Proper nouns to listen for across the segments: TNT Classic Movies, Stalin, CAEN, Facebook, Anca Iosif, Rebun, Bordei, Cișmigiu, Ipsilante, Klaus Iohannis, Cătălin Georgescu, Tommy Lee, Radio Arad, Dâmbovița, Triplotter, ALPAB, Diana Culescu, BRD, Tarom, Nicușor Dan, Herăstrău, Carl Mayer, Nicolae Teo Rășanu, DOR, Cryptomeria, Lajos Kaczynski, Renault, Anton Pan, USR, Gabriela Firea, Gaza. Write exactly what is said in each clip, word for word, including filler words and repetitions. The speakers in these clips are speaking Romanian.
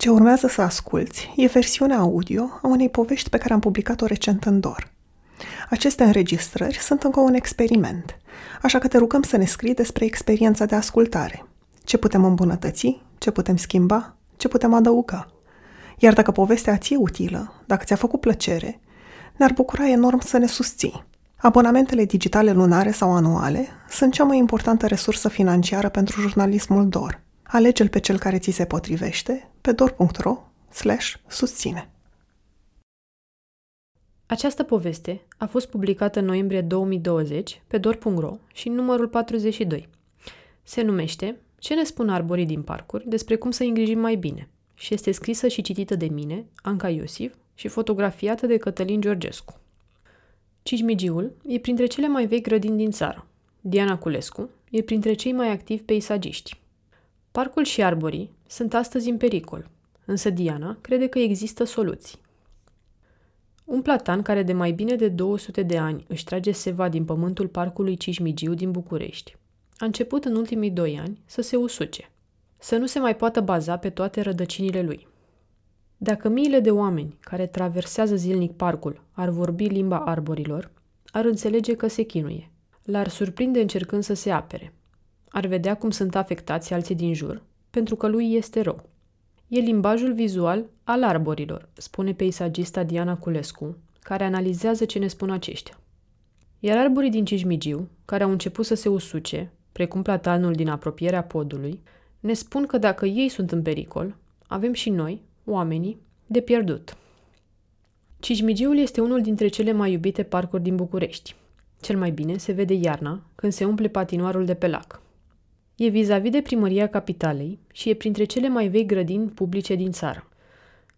Ce urmează să asculți e versiunea audio a unei povești pe care am publicat-o recent în D O R. Aceste înregistrări sunt încă un experiment, așa că te rugăm să ne scrii despre experiența de ascultare. Ce putem îmbunătăți, ce putem schimba, ce putem adăuga. Iar dacă povestea ți-e utilă, dacă ți-a făcut plăcere, ne-ar bucura enorm să ne susții. Abonamentele digitale lunare sau anuale sunt cea mai importantă resursă financiară pentru jurnalismul D O R. Alege-l pe cel care ți se potrivește pe dor punct ro slash susține. Această poveste a fost publicată în noiembrie două mii douăzeci pe dor punct ro și în numărul patruzeci și doi. Se numește Ce ne spun arborii din parcuri despre cum să îi îngrijim mai bine și este scrisă și citită de mine, Anca Iosif, și fotografiată de Cătălin Georgescu. Cișmigiul e printre cele mai vechi grădini din țară. Diana Culescu e printre cei mai activi peisagiști. Parcul și arborii sunt astăzi în pericol, însă Diana crede că există soluții. Un platan care de mai bine de două sute de ani își trage seva din pământul parcului Cișmigiu din București a început în ultimii doi ani să se usuce, să nu se mai poată baza pe toate rădăcinile lui. Dacă miile de oameni care traversează zilnic parcul ar vorbi limba arborilor, ar înțelege că se chinuie, l-ar surprinde încercând să se apere, ar vedea cum sunt afectați alții din jur, pentru că lui este rău. E limbajul vizual al arborilor, spune peisagista Diana Culescu, care analizează ce ne spun aceștia. Iar arborii din Cișmigiu, care au început să se usuce, precum platanul din apropierea podului, ne spun că dacă ei sunt în pericol, avem și noi, oamenii, de pierdut. Cișmigiul este unul dintre cele mai iubite parcuri din București. Cel mai bine se vede iarna, când se umple patinoarul de pe lac. E vis-a-vis de primăria capitalei și e printre cele mai vechi grădini publice din țară.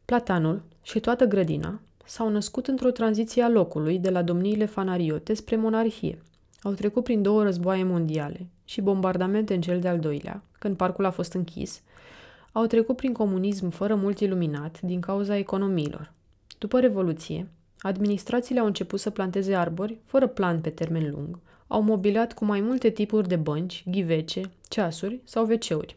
Platanul și toată grădina s-au născut într-o tranziție a locului de la domniile fanariote spre monarhie. Au trecut prin două războaie mondiale și bombardamente în cel de-al doilea, când parcul a fost închis, au trecut prin comunism fără mult iluminat din cauza economiilor. După Revoluție, administrațiile au început să planteze arbori fără plan pe termen lung, au mobilat cu mai multe tipuri de bănci, ghivece, ceasuri sau veceuri.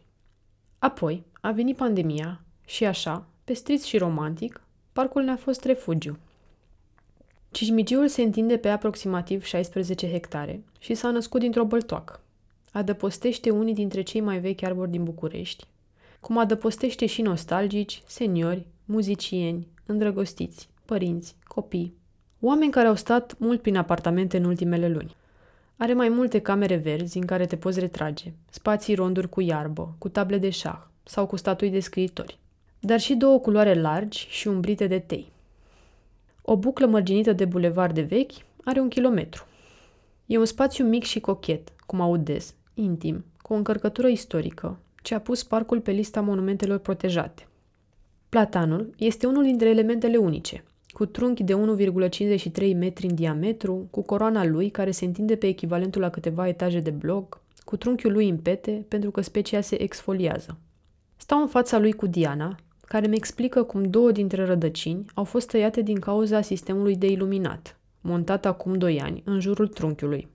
Apoi a venit pandemia și așa, pestriț și romantic, parcul ne-a fost refugiu. Cișmigiul se întinde pe aproximativ șaisprezece hectare și s-a născut dintr-o băltoacă. Adăpostește unii dintre cei mai vechi arbori din București, cum adăpostește și nostalgici, seniori, muzicieni, îndrăgostiți, părinți, copii, oameni care au stat mult prin apartamente în ultimele luni. Are mai multe camere verzi în care te poți retrage, spații ronduri cu iarbă, cu table de șah sau cu statui de scriitori, dar și două culoare largi și umbrite de tei. O buclă mărginită de bulevarde vechi are un kilometru. E un spațiu mic și cochet, cum aud des, intim, cu o încărcătură istorică, ce a pus parcul pe lista monumentelor protejate. Platanul este unul dintre elementele unice, cu trunchi de unu virgulă cincizeci și trei metri în diametru, cu coroana lui care se întinde pe echivalentul la câteva etaje de bloc, cu trunchiul lui în pete pentru că specia se exfoliază. Stau în fața lui cu Diana, care mi explică cum două dintre rădăcini au fost tăiate din cauza sistemului de iluminat, montat acum doi ani în jurul trunchiului.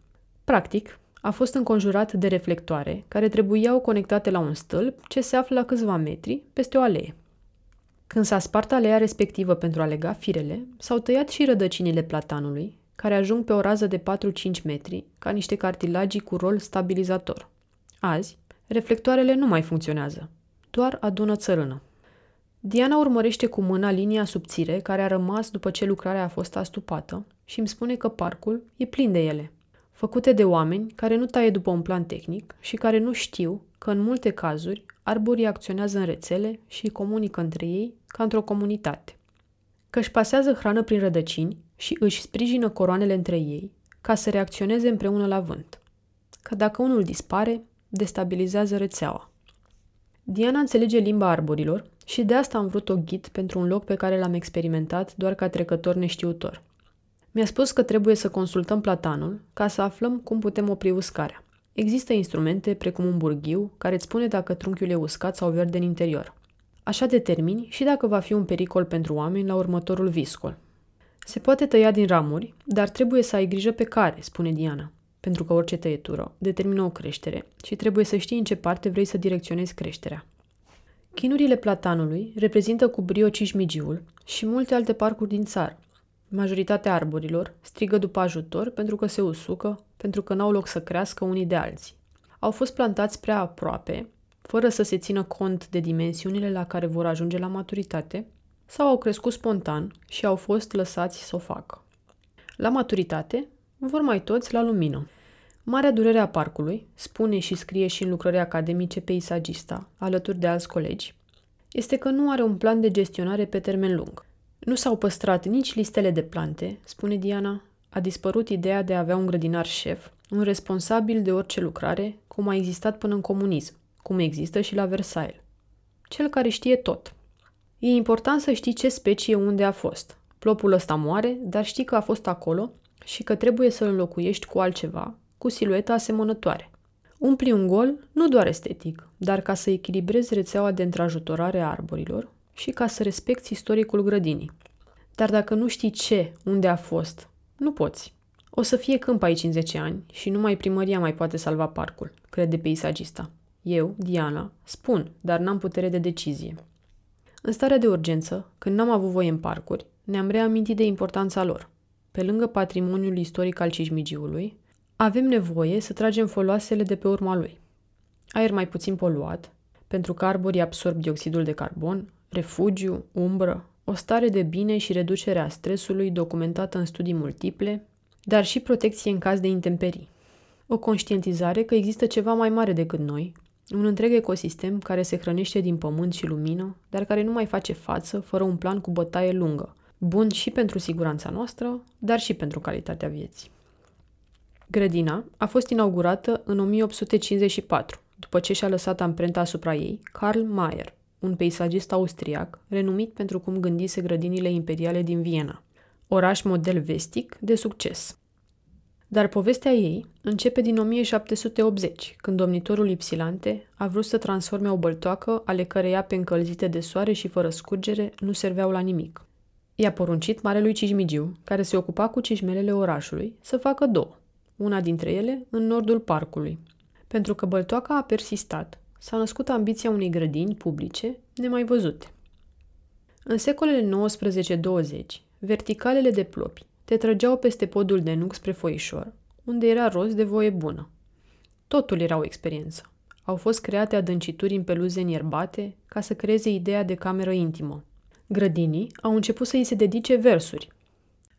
Practic, a fost înconjurat de reflectoare, care trebuiau conectate la un stâlp ce se află la câțiva metri peste o alee. Când s-a spart aleea respectivă pentru a lega firele, s-au tăiat și rădăcinile platanului, care ajung pe o rază de patru-cinci metri, ca niște cartilagii cu rol stabilizator. Azi, reflectoarele nu mai funcționează, doar adună țărână. Diana urmărește cu mâna linia subțire care a rămas după ce lucrarea a fost astupată și îmi spune că parcul e plin de ele, făcute de oameni care nu taie după un plan tehnic și care nu știu că în multe cazuri arborii acționează în rețele și comunică între ei ca într-o comunitate, că își pasează hrană prin rădăcini și își sprijină coroanele între ei ca să reacționeze împreună la vânt, că dacă unul dispare, destabilizează rețeaua. Diana înțelege limba arborilor și de asta am vrut o ghid pentru un loc pe care l-am experimentat doar ca trecător neștiutor. Mi-a spus că trebuie să consultăm platanul ca să aflăm cum putem opri uscarea. Există instrumente precum un burghiu care îți spune dacă trunchiul e uscat sau verde în interior. Așa determini și dacă va fi un pericol pentru oameni la următorul viscol. Se poate tăia din ramuri, dar trebuie să ai grijă pe care, spune Diana, pentru că orice tăietură determină o creștere și trebuie să știi în ce parte vrei să direcționezi creșterea. Chinurile platanului reprezintă cu brio Cișmigiul și multe alte parcuri din țară. Majoritatea arborilor strigă după ajutor pentru că se usucă, pentru că n-au loc să crească unii de alții. Au fost plantați prea aproape, fără să se țină cont de dimensiunile la care vor ajunge la maturitate, sau au crescut spontan și au fost lăsați să o facă. La maturitate vor mai toți la lumină. Marea durere a parcului, spune și scrie și în lucrări academice peisagista, alături de alți colegi, este că nu are un plan de gestionare pe termen lung. Nu s-au păstrat nici listele de plante, spune Diana, a dispărut ideea de a avea un grădinar șef, un responsabil de orice lucrare, cum a existat până în comunism, cum există și la Versailles. Cel care știe tot. E important să știi ce specie unde a fost. Plopul ăsta moare, dar știi că a fost acolo și că trebuie să-l înlocuiești cu altceva, cu silueta asemănătoare. Umpli un gol nu doar estetic, dar ca să echilibrezi rețeaua de întrajutorare a arborilor și ca să respecti istoricul grădinii. Dar dacă nu știi ce, unde a fost, nu poți. O să fie câmp aici în zece ani și numai primăria mai poate salva parcul, crede peisagista. Eu, Diana, spun, dar n-am putere de decizie. În starea de urgență, când n-am avut voie în parcuri, ne-am reamintit de importanța lor. Pe lângă patrimoniul istoric al Cișmigiului, avem nevoie să tragem foloasele de pe urma lui. Aer mai puțin poluat, pentru că arborii absorb dioxidul de carbon, refugiu, umbră, o stare de bine și reducerea stresului documentată în studii multiple, dar și protecție în caz de intemperii. O conștientizare că există ceva mai mare decât noi, un întreg ecosistem care se hrănește din pământ și lumină, dar care nu mai face față fără un plan cu bătaie lungă, bun și pentru siguranța noastră, dar și pentru calitatea vieții. Grădina a fost inaugurată în o mie opt sute cincizeci și patru, după ce și-a lăsat amprenta asupra ei Carl Mayer, un peisagist austriac renumit pentru cum gândise grădinile imperiale din Viena, oraș model vestic de succes. Dar povestea ei începe din o mie șapte sute optzeci, când domnitorul Ipsilante a vrut să transforme o băltoacă ale cărei ape încălzite de soare și fără scurgere nu serveau la nimic. I-a poruncit marelui Cișmigiu, care se ocupa cu cișmelele orașului, să facă două, una dintre ele în nordul parcului. Pentru că băltoaca a persistat, s-a născut ambiția unei grădini publice nemai văzute. În secolele nouăsprezece douăzeci, verticalele de plopi te trăgeau peste podul de nuc spre foișor, unde era rost de voie bună. Totul era o experiență. Au fost create adâncituri în peluze înierbate ca să creeze ideea de cameră intimă. Grădinii au început să îi se dedice versuri.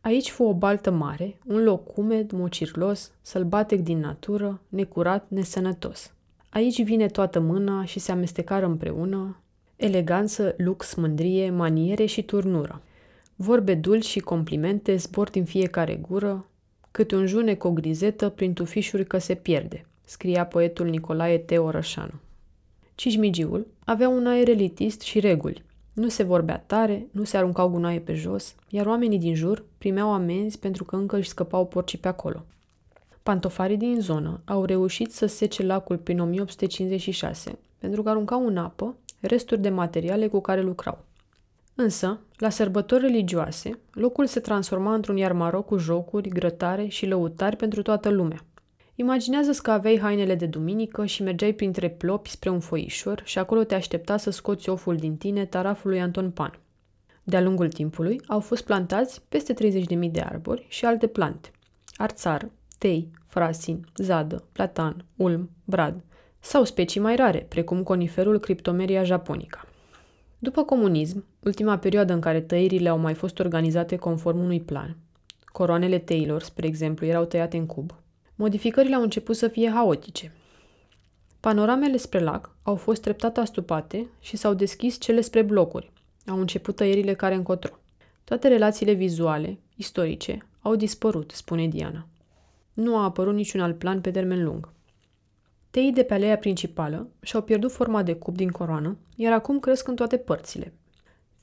Aici fu o baltă mare, un loc umed, mocirlos, sălbatec din natură, necurat, nesănătos. Aici vine toată mâna și se amestecară împreună, eleganță, lux, mândrie, maniere și turnură. Vorbe dulci și complimente zbor din fiecare gură, cât un junec o grizetă prin tufișuri că se pierde, scria poetul Nicolae Teo Rășanu. Cișmigiul avea un aer elitist și reguli. Nu se vorbea tare, nu se aruncau gunoaie pe jos, iar oamenii din jur primeau amenzi pentru că încă își scăpau porcii pe acolo. Pantofarii din zonă au reușit să sece lacul prin o mie opt sute cincizeci și șase, pentru că aruncau în apă resturi de materiale cu care lucrau. Însă, la sărbători religioase, locul se transforma într-un iarmaroc cu jocuri, grătare și lăutari pentru toată lumea. Imaginează-ți că aveai hainele de duminică și mergeai printre plopi spre un foișor și acolo te aștepta să scoți oful din tine tarafului Anton Pan. De-a lungul timpului au fost plantați peste treizeci de mii de arbori și alte plante. Arțar, tei, frasin, zadă, platan, ulm, brad sau specii mai rare, precum coniferul Cryptomeria japonica. După comunism, ultima perioadă în care tăierile au mai fost organizate conform unui plan, coroanele teilor, spre exemplu, erau tăiate în cub, modificările au început să fie haotice. Panoramele spre lac au fost treptat astupate și s-au deschis cele spre blocuri. Au început tăierile care încotro. Toate relațiile vizuale, istorice, au dispărut, spune Diana. Nu a apărut niciun alt plan pe termen lung. Teii de pe aleea principală și-au pierdut forma de cub din coroană, iar acum cresc în toate părțile.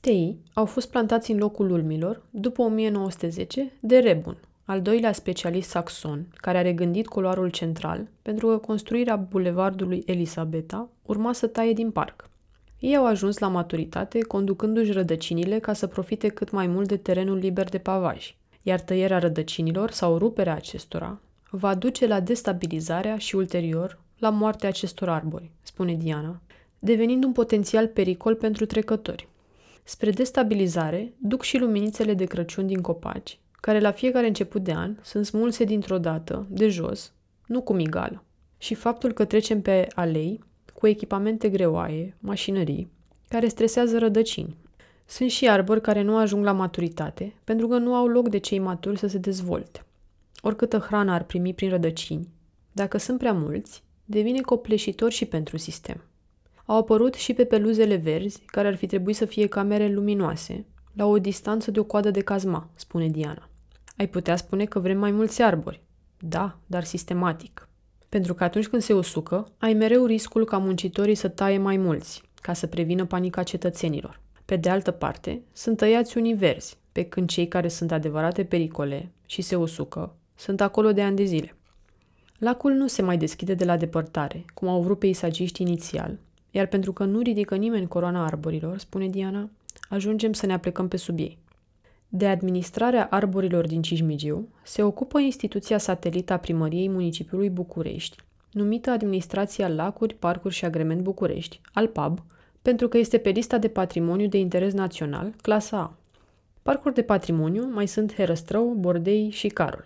Teii au fost plantați în locul ulmilor după o mie nouă sute zece de Rebun, al doilea specialist saxon, care a regândit culoarul central pentru că construirea bulevardului Elisabeta urma să taie din parc. Ei au ajuns la maturitate conducându-și rădăcinile ca să profite cât mai mult de terenul liber de pavaj, iar tăierea rădăcinilor sau ruperea acestora va duce la destabilizarea și ulterior la moartea acestor arbori, spune Diana, devenind un potențial pericol pentru trecători. Spre destabilizare, duc și luminițele de Crăciun din copaci, care la fiecare început de an sunt smulse dintr-o dată, de jos, nu cu migală. Și faptul că trecem pe alei cu echipamente greoaie, mașinării, care stresează rădăcini. Sunt și arbori care nu ajung la maturitate, pentru că nu au loc de cei maturi să se dezvolte. Oricâtă hrană ar primi prin rădăcini, dacă sunt prea mulți, devine copleșitor și pentru sistem. Au apărut și pe peluzele verzi, care ar fi trebuit să fie camere luminoase, la o distanță de o coadă de cazma, spune Diana. Ai putea spune că vrem mai mulți arbori. Da, dar sistematic. Pentru că atunci când se usucă, ai mereu riscul ca muncitorii să taie mai mulți, ca să prevină panica cetățenilor. Pe de altă parte, sunt tăiați unii verzi, pe când cei care sunt adevărate pericole și se usucă, sunt acolo de ani de zile. Lacul nu se mai deschide de la depărtare, cum au vrut peisagiștii inițial, iar pentru că nu ridică nimeni coroana arborilor, spune Diana, ajungem să ne aplecăm pe sub ei. De administrarea arborilor din Cișmigiu se ocupă instituția satelită a primăriei municipiului București, numită Administrația Lacuri, Parcuri și Agrement București, ALPAB, pentru că este pe lista de patrimoniu de interes național, clasa A. Parcuri de patrimoniu mai sunt Herăstrău, Bordei și Carol.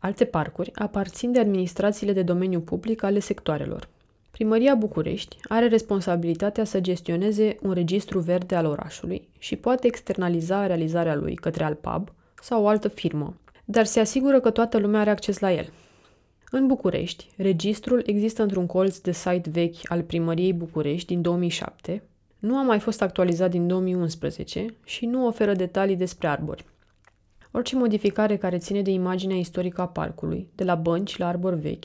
Alte parcuri aparțin de administrațiile de domeniu public ale sectoarelor. Primăria București are responsabilitatea să gestioneze un registru verde al orașului și poate externaliza realizarea lui către ALPAB sau o altă firmă, dar se asigură că toată lumea are acces la el. În București, registrul există într-un colț de site vechi al Primăriei București din două mii șapte, nu a mai fost actualizat din două mii unsprezece și nu oferă detalii despre arbori. Orice modificare care ține de imaginea istorică a parcului, de la bănci la arbori vechi,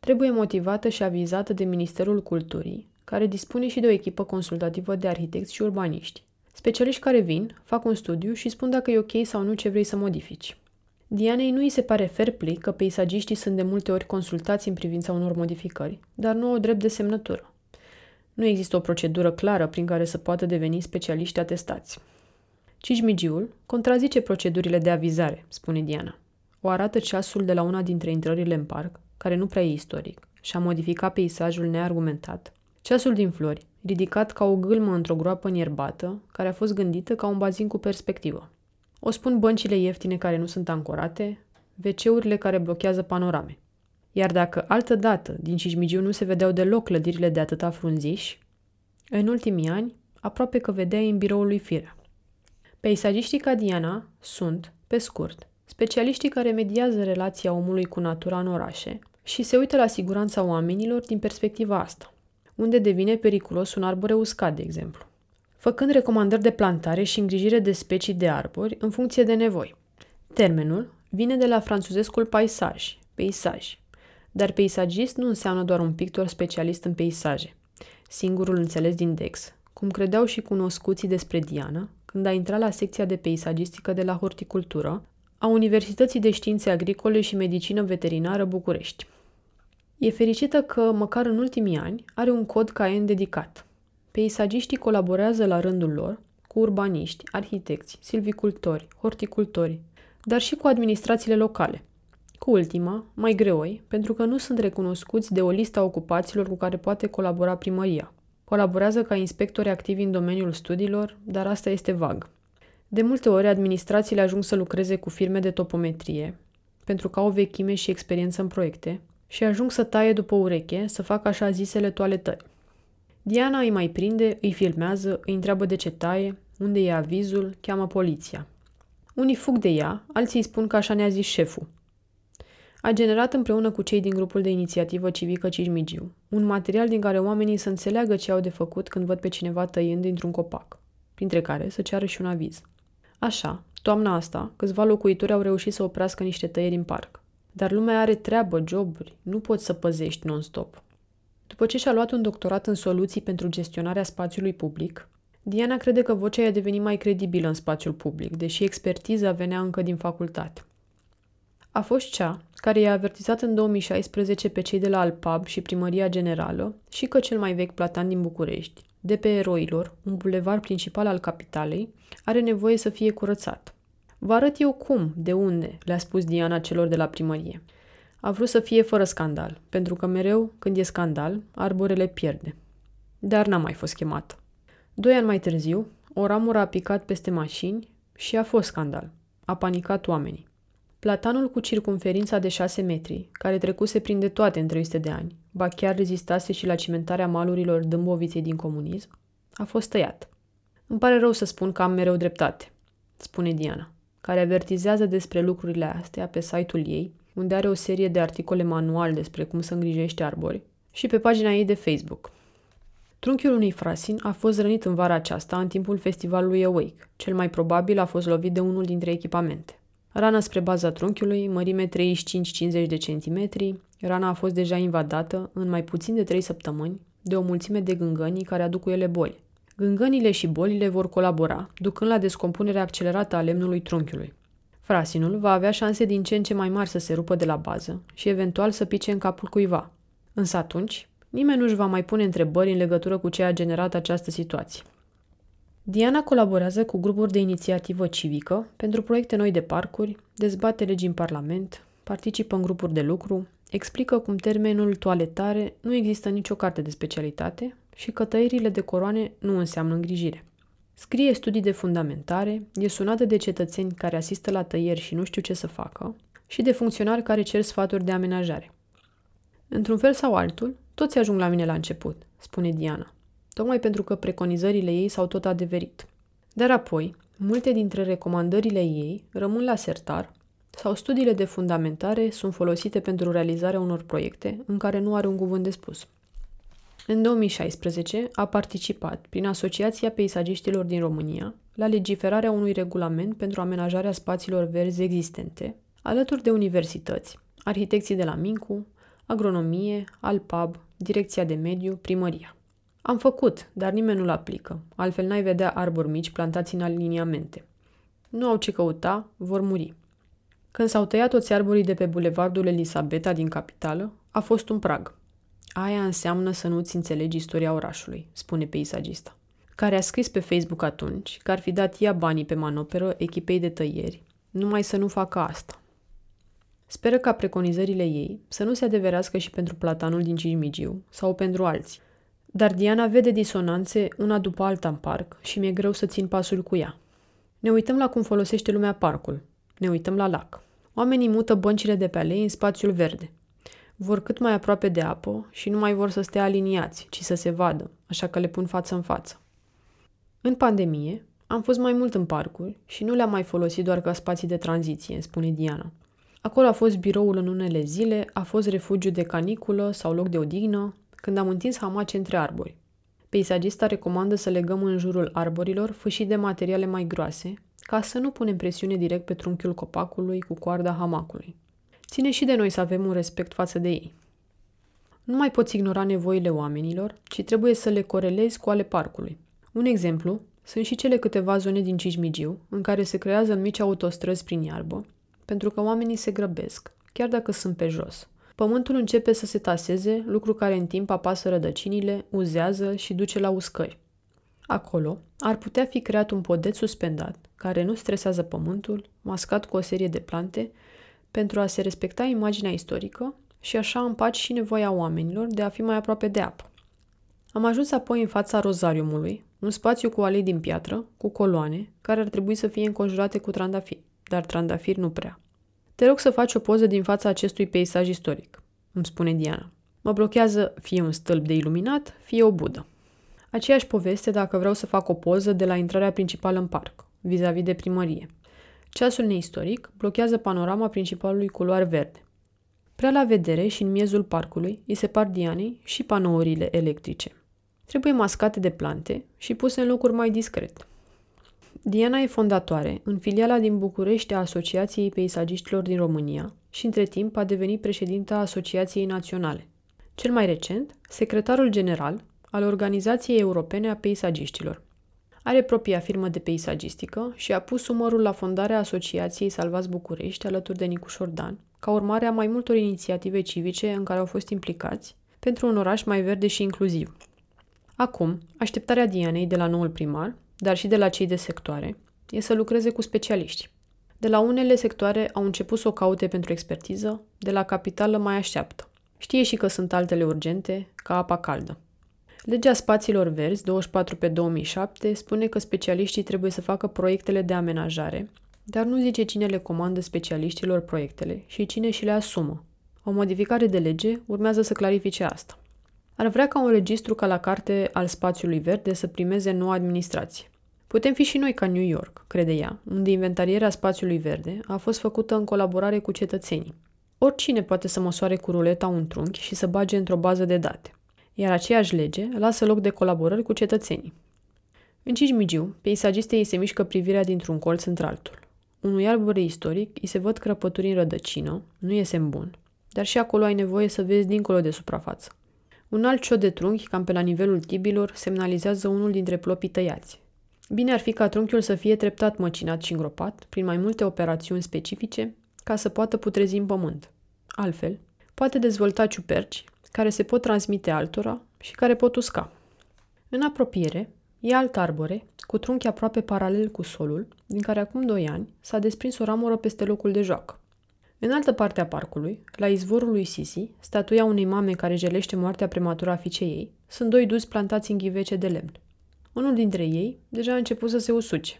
trebuie motivată și avizată de Ministerul Culturii, care dispune și de o echipă consultativă de arhitecți și urbaniști. Specialiști care vin, fac un studiu și spun dacă e ok sau nu ce vrei să modifici. Dianei nu îi se pare fair play că peisagiștii sunt de multe ori consultați în privința unor modificări, dar nu au drept de semnătură. Nu există o procedură clară prin care să poată deveni specialiști atestați. Cișmigiul contrazice procedurile de avizare, spune Diana. O arată ceasul de la una dintre intrările în parc, care nu prea e istoric, și a modificat peisajul neargumentat. Ceasul din flori, ridicat ca o gâlmă într-o groapă înierbată, care a fost gândită ca un bazin cu perspectivă. O spun băncile ieftine care nu sunt ancorate, ve ce-urile care blochează panorame. Iar dacă altădată din Cișmigiu nu se vedeau deloc clădirile de atâta frunziși, în ultimii ani aproape că vedeai în biroul lui Firea. Peisagiștii ca Diana sunt, pe scurt, specialiștii care mediază relația omului cu natura în orașe și se uită la siguranța oamenilor din perspectiva asta, unde devine periculos un arbore uscat, de exemplu, făcând recomandări de plantare și îngrijire de specii de arbori în funcție de nevoi. Termenul vine de la franțuzescul paisaj, peisaj, dar peisagist nu înseamnă doar un pictor specialist în peisaje, singurul înțeles din Dex, cum credeau și cunoscuții despre Diana când a intrat la secția de peisagistică de la horticultură a Universității de Științe Agricole și Medicină Veterinară București. E fericită că, măcar în ultimii ani, are un cod C A E N dedicat. Peisagiștii colaborează la rândul lor cu urbaniști, arhitecți, silvicultori, horticultori, dar și cu administrațiile locale. Cu ultima, mai greoi, pentru că nu sunt recunoscuți de o listă a ocupațiilor cu care poate colabora primăria. Colaborează ca inspectori activi în domeniul studiilor, dar asta este vag. De multe ori, administrațiile ajung să lucreze cu firme de topometrie, pentru că au vechime și experiență în proiecte, și ajung să taie după ureche, să facă așa zisele toaletări. Diana îi mai prinde, îi filmează, îi întreabă de ce taie, unde e avizul, cheamă poliția. Unii fug de ea, alții îi spun că așa ne-a zis șeful. A generat împreună cu cei din grupul de inițiativă civică Cișmigiu un material din care oamenii să înțeleagă ce au de făcut când văd pe cineva tăind dintr-un copac, printre care să ceară și un aviz. Așa, toamna asta, câțiva locuitori au reușit să oprească niște tăieri în parc. Dar lumea are treabă, joburi, nu poți să păzești non-stop. După ce și-a luat un doctorat în soluții pentru gestionarea spațiului public, Diana crede că vocea i-a devenit mai credibilă în spațiul public, deși expertiza venea încă din facultate. A fost cea care i-a avertizat în două mii șaisprezece pe cei de la ALPAB și Primăria Generală și că cel mai vechi platan din București, de pe Eroilor, un bulevard principal al capitalei, are nevoie să fie curățat. Vă arăt eu cum, de unde, le-a spus Diana celor de la primărie. A vrut să fie fără scandal, pentru că mereu, când e scandal, arborele pierde. dar n-a mai fost chemat. Doi ani mai târziu, o ramură a picat peste mașini și a fost scandal. A panicat oamenii. Platanul cu circumferința de șase metri, care trecuse prin de toate în trei sute de ani, ba chiar rezistase și la cimentarea malurilor Dâmboviței din comunism, a fost tăiat. Îmi pare rău să spun că am mereu dreptate, spune Diana, care avertizează despre lucrurile astea pe site-ul ei, unde are o serie de articole manual despre cum să îngrijești arbori, și pe pagina ei de Facebook. Trunchiul unui frasin a fost rănit în vara aceasta în timpul festivalului Awake. Cel mai probabil a fost lovit de unul dintre echipamente. Rana spre baza trunchiului, mărime treizeci și cinci cincizeci de centimetri, rana a fost deja invadată în mai puțin de trei săptămâni de o mulțime de gângănii care aduc cu ele boli. Gângănile și bolile vor colabora, ducând la descompunerea accelerată a lemnului trunchiului. Frasinul va avea șanse din ce în ce mai mari să se rupă de la bază și eventual să pice în capul cuiva. Însă atunci, nimeni nu își va mai pune întrebări în legătură cu ce a generat această situație. Diana colaborează cu grupuri de inițiativă civică pentru proiecte noi de parcuri, dezbate legi în Parlament, participă în grupuri de lucru, explică cum termenul toaletare nu există nicio carte de specialitate și că tăierile de coroane nu înseamnă îngrijire. Scrie studii de fundamentare, e sunată de cetățeni care asistă la tăieri și nu știu ce să facă și de funcționari care cer sfaturi de amenajare. Într-un fel sau altul, toți ajung la mine la început, spune Diana, tocmai pentru că preconizările ei s-au tot adeverit. Dar apoi, multe dintre recomandările ei rămân la sertar sau studiile de fundamentare sunt folosite pentru realizarea unor proiecte în care nu are un cuvânt de spus. În două mii șaisprezece a participat, prin Asociația Peisagiștilor din România, la legiferarea unui regulament pentru amenajarea spațiilor verzi existente, alături de universități, arhitecții de la Mincu, agronomie, ALPAB, Direcția de Mediu, Primăria. Am făcut, dar nimeni nu-l aplică, altfel n-ai vedea arbori mici plantați în aliniamente. Nu au ce căuta, vor muri. Când s-au tăiat toți arborii de pe bulevardul Elisabeta din capitală, a fost un prag. Aia înseamnă să nu-ți înțelegi istoria orașului, spune peisagista, care a scris pe Facebook atunci că ar fi dat ea banii pe manoperă echipei de tăieri, numai să nu facă asta. Speră ca preconizările ei să nu se adeverească și pentru platanul din Cișmigiu sau pentru alții. Dar Diana vede disonanțe una după alta în parc și mi-e greu să țin pasul cu ea. Ne uităm la cum folosește lumea parcul. Ne uităm la lac. Oamenii mută băncile de pe alei în spațiul verde. Vor cât mai aproape de apă și nu mai vor să stea aliniați, ci să se vadă, așa că le pun față în față. În pandemie, am fost mai mult în parcuri și nu le-am mai folosit doar ca spații de tranziție, spune Diana. Acolo a fost biroul în unele zile, a fost refugiu de caniculă sau loc de odihnă, când am întins hamace între arbori. Peisagista recomandă să legăm în jurul arborilor fâșii de materiale mai groase, ca să nu punem presiune direct pe trunchiul copacului cu coarda hamacului. Ține și de noi să avem un respect față de ei. Nu mai poți ignora nevoile oamenilor, ci trebuie să le corelezi cu ale parcului. Un exemplu sunt și cele câteva zone din Cișmigiu, în care se creează mici autostrăzi prin iarbă, pentru că oamenii se grăbesc, chiar dacă sunt pe jos. Pământul începe să se taseze, lucru care în timp apasă rădăcinile, uzează și duce la uscări. Acolo ar putea fi creat un podet suspendat, care nu stresează pământul, mascat cu o serie de plante, pentru a se respecta imaginea istorică și așa împaci și nevoia oamenilor de a fi mai aproape de apă. Am ajuns apoi în fața rozariumului, un spațiu cu alei din piatră, cu coloane, care ar trebui să fie înconjurate cu trandafiri, dar trandafiri nu prea. Te rog să faci o poză din fața acestui peisaj istoric, îmi spune Diana. Mă blochează fie un stâlp de iluminat, fie o budă. Aceeași poveste dacă vreau să fac o poză de la intrarea principală în parc, vis-a-vis de primărie. Ceasul neistoric blochează panorama principalului culoar verde. Prea la vedere și în miezul parcului îi separ Dianei și panourile electrice. Trebuie mascate de plante și puse în locuri mai discret. Diana e fondatoare în filiala din București a Asociației Peisagiștilor din România și între timp a devenit președinta Asociației Naționale. Cel mai recent, secretarul general al Organizației Europene a Peisagiștilor. Are propria firmă de peisagistică și a pus umărul la fondarea Asociației Salvați București alături de Nicușor Dan, ca urmare a mai multor inițiative civice în care au fost implicați pentru un oraș mai verde și inclusiv. Acum, așteptarea Dianei de la noul primar, dar și de la cei de sectoare, e să lucreze cu specialiști. De la unele sectoare au început să o caute pentru expertiză, de la capitală mai așteaptă. Știe și că sunt altele urgente, ca apa caldă. Legea spațiilor verzi, douăzeci și patru pe două mii șapte, spune că specialiștii trebuie să facă proiectele de amenajare, dar nu zice cine le comandă specialiștilor proiectele și cine și le asumă. O modificare de lege urmează să clarifice asta. Ar vrea ca un registru ca la carte al spațiului verde să primeze noua administrație. Putem fi și noi ca New York, crede ea, unde inventarierea spațiului verde a fost făcută în colaborare cu cetățenii. Oricine poate să măsoare cu ruleta un trunchi și să bage într-o bază de date. Iar aceeași lege lasă loc de colaborări cu cetățenii. În Cișmigiu, peisagistei îi se mișcă privirea dintr-un colț într-altul. Unui arbore istoric îi se văd crăpături în rădăcină, nu e semn bun, dar și acolo ai nevoie să vezi dincolo de suprafață. Un alt ciot de trunchi, cam pe la nivelul tibilor, semnalizează unul dintre plopii tăiați. Bine ar fi ca trunchiul să fie treptat măcinat și îngropat, prin mai multe operațiuni specifice, ca să poată putrezi în pământ. Altfel, poate dezvolta ciuperci, care se pot transmite altora și care pot usca. În apropiere, e alt arbore, cu trunchi aproape paralel cu solul, din care acum doi ani s-a desprins o ramură peste locul de joacă. În altă parte a parcului, la izvorul lui Sisi, statuia unei mame care jelește moartea prematură a fiicei ei, sunt doi duzi plantați în ghivece de lemn. Unul dintre ei deja a început să se usuce.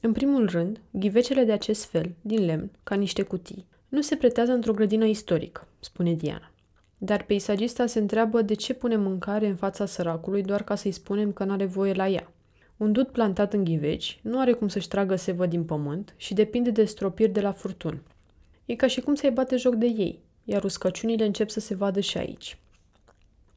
În primul rând, ghivecele de acest fel, din lemn, ca niște cutii, nu se pretează într-o grădină istorică, spune Diana. Dar peisagista se întreabă de ce punem mâncare în fața săracului doar ca să-i spunem că n-are voie la ea. Un dud plantat în ghiveci nu are cum să-și tragă sevă din pământ și depinde de stropiri de la furtun. E ca și cum să-i bate joc de ei, iar uscăciunile încep să se vadă și aici.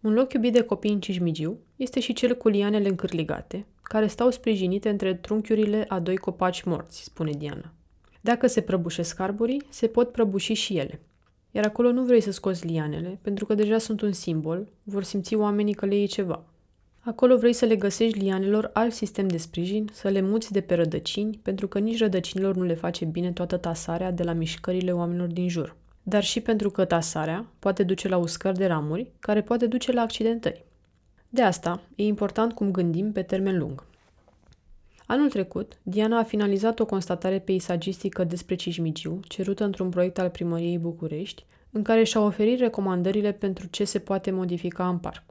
Un loc iubit de copii în Cișmigiu este și cel cu lianele încârligate, care stau sprijinite între trunchiurile a doi copaci morți, spune Diana. Dacă se prăbușesc arborii, se pot prăbuși și ele. Iar acolo nu vrei să scoți lianele, pentru că deja sunt un simbol, vor simți oamenii că le iei ceva. Acolo vrei să le găsești lianelor alt sistem de sprijin, să le muți de pe rădăcini, pentru că nici rădăcinilor nu le face bine toată tasarea de la mișcările oamenilor din jur. Dar și pentru că tasarea poate duce la uscări de ramuri, care poate duce la accidentări. De asta, e important cum gândim pe termen lung. Anul trecut, Diana a finalizat o constatare peisagistică despre Cișmigiu, cerută într-un proiect al Primăriei București, în care și-a oferit recomandările pentru ce se poate modifica în parc.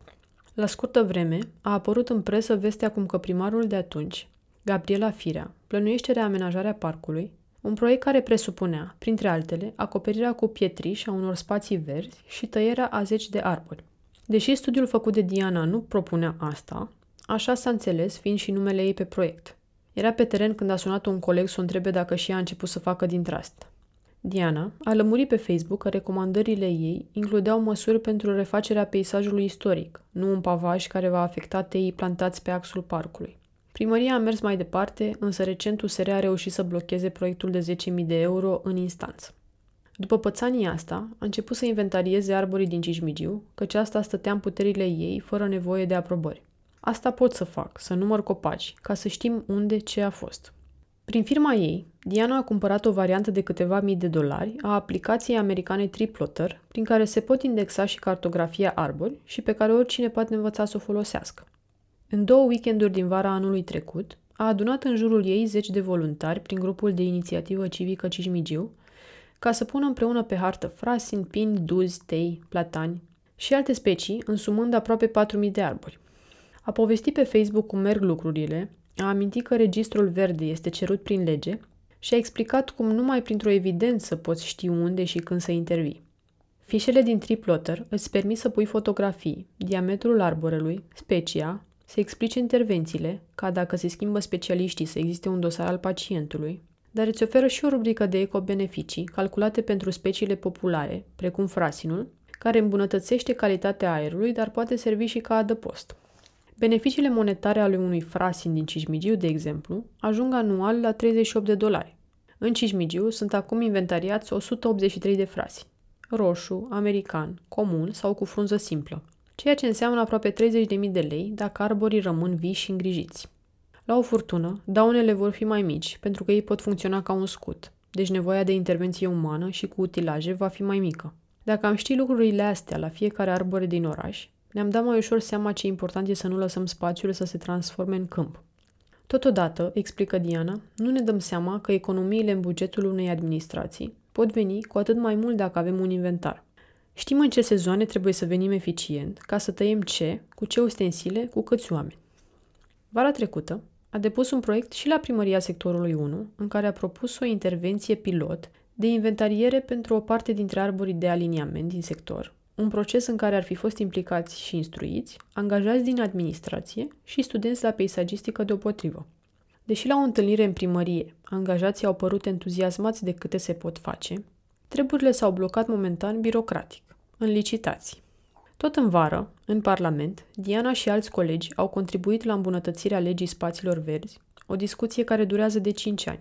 La scurtă vreme, a apărut în presă vestea cum că primarul de atunci, Gabriela Firea, plănuiește reamenajarea parcului, un proiect care presupunea, printre altele, acoperirea cu pietriș a unor spații verzi și tăierea a zeci de arbori. Deși studiul făcut de Diana nu propunea asta, așa s-a înțeles, fiind și numele ei pe proiect. Era pe teren când a sunat un coleg să o întrebe dacă și ea a început să facă din trust. Diana a lămurit pe Facebook că recomandările ei includeau măsuri pentru refacerea peisajului istoric, nu un pavaj care va afecta teii plantați pe axul parcului. Primăria a mers mai departe, însă recent U S R a reușit să blocheze proiectul de zece mii de euro în instanță. După pățania asta, a început să inventarieze arborii din Cișmigiu, căci asta stătea în puterile ei fără nevoie de aprobări. Asta pot să fac, să număr copaci, ca să știm unde ce a fost. Prin firma ei, Diana a cumpărat o variantă de câteva mii de dolari a aplicației americane Triplotter, prin care se pot indexa și cartografia arbori și pe care oricine poate învăța să o folosească. În două weekenduri din vara anului trecut, a adunat în jurul ei zeci de voluntari prin grupul de inițiativă civică Cișmigiu, ca să pună împreună pe hartă frasin, pini, duzi, tei, platani și alte specii, însumând aproape patru mii de arbori. A povestit pe Facebook cum merg lucrurile, a amintit că registrul verde este cerut prin lege și a explicat cum numai printr-o evidență poți ști unde și când să intervii. Fișele din Triplotter îți permit să pui fotografii, diametrul arborelui, specia, să explici intervențiile, ca dacă se schimbă specialiștii să existe un dosar al pacientului, dar îți oferă și o rubrică de ecobeneficii calculate pentru speciile populare, precum frasinul, care îmbunătățește calitatea aerului, dar poate servi și ca adăpost. Beneficiile monetare ale unui frasin din Cișmigiu, de exemplu, ajung anual la treizeci și opt de dolari. În Cișmigiu sunt acum inventariați o sută optzeci și trei de frasini, roșu, american, comun sau cu frunză simplă, ceea ce înseamnă aproape treizeci de mii de lei dacă arborii rămân vii și îngrijiți. La o furtună, daunele vor fi mai mici, pentru că ei pot funcționa ca un scut, deci nevoia de intervenție umană și cu utilaje va fi mai mică. Dacă am ști lucrurile astea la fiecare arbore din oraș, ne-am dat mai ușor seama ce important e să nu lăsăm spațiul să se transforme în câmp. Totodată, explică Diana, nu ne dăm seama că economiile în bugetul unei administrații pot veni cu atât mai mult dacă avem un inventar. Știm în ce sezoane trebuie să venim eficient, ca să tăiem ce, cu ce ustensile, cu câți oameni. Vara trecută a depus un proiect și la primăria sectorului unu, în care a propus o intervenție pilot de inventariere pentru o parte dintre arborii de aliniament din sector, un proces în care ar fi fost implicați și instruiți, angajați din administrație și studenți la peisagistică deopotrivă. Deși la o întâlnire în primărie, angajații au părut entuziasmați de câte se pot face, treburile s-au blocat momentan birocratic, în licitații. Tot în vară, în Parlament, Diana și alți colegi au contribuit la îmbunătățirea legii spațiilor verzi, o discuție care durează de cinci ani.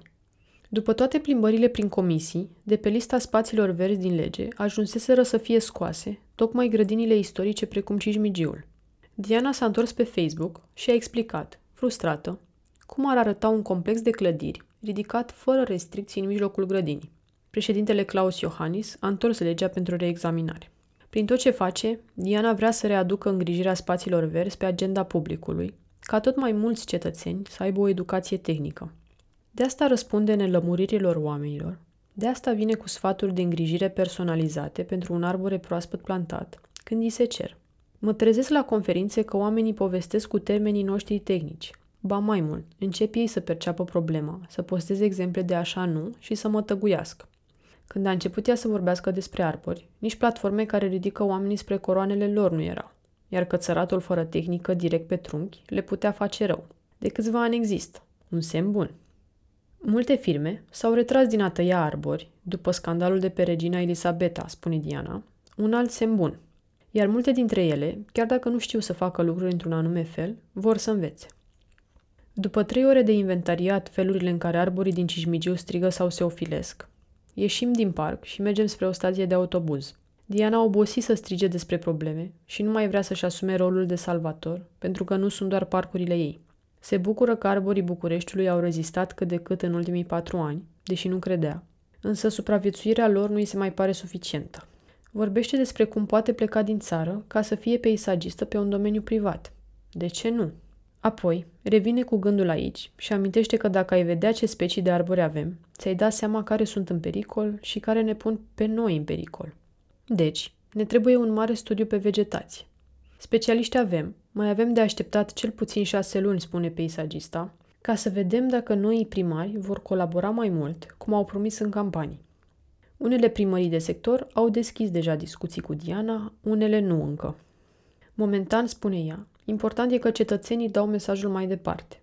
După toate plimbările prin comisii, de pe lista spațiilor verzi din lege ajunseseră să fie scoase tocmai grădinile istorice precum Cișmigiul. Diana s-a întors pe Facebook și a explicat, frustrată, cum ar arăta un complex de clădiri ridicat fără restricții în mijlocul grădinii. Președintele Klaus Iohannis a întors legea pentru reexaminare. Prin tot ce face, Diana vrea să readucă îngrijirea spațiilor verzi pe agenda publicului, ca tot mai mulți cetățeni să aibă o educație tehnică. De asta răspunde nelămuririlor oamenilor, de asta vine cu sfaturi de îngrijire personalizate pentru un arbore proaspăt plantat, când îi se cer. Mă trezesc la conferințe că oamenii povestesc cu termenii noștri tehnici. Ba mai mult, încep ei să perceapă problema, să posteze exemple de așa nu și să mă tăguiască. Când a început ea să vorbească despre arbori, nici platforme care ridică oamenii spre coroanele lor nu erau, iar cățăratul fără tehnică direct pe trunchi le putea face rău. De câțiva ani există, un semn bun. Multe firme s-au retras din a tăia arbori, după scandalul de pe regina Elisabeta, spune Diana, un alt semn bun. Iar multe dintre ele, chiar dacă nu știu să facă lucruri într-un anume fel, vor să învețe. După trei ore de inventariat felurile în care arborii din Cișmigiu strigă sau se ofilesc, ieșim din parc și mergem spre o stație de autobuz. Diana a obosit să strige despre probleme și nu mai vrea să-și asume rolul de salvator, pentru că nu sunt doar parcurile ei. Se bucură că arborii Bucureștiului au rezistat cât de cât în ultimii patru ani, deși nu credea, însă supraviețuirea lor nu îi se mai pare suficientă. Vorbește despre cum poate pleca din țară ca să fie peisagistă pe un domeniu privat. De ce nu? Apoi, revine cu gândul aici și amintește că dacă ai vedea ce specii de arbori avem, ți-ai dat seama care sunt în pericol și care ne pun pe noi în pericol. Deci, ne trebuie un mare studiu pe vegetație. Specialiști avem, mai avem de așteptat cel puțin șase luni, spune peisagista, ca să vedem dacă noii primari vor colabora mai mult, cum au promis în campanii. Unele primării de sector au deschis deja discuții cu Diana, unele nu încă. Momentan, spune ea, important e că cetățenii dau mesajul mai departe.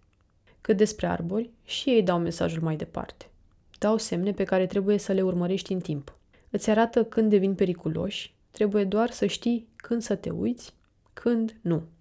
Cât despre arbori, și ei dau mesajul mai departe. Dau semne pe care trebuie să le urmărești în timp. Îți arată când devin periculoși, trebuie doar să știi când să te uiți, când nu.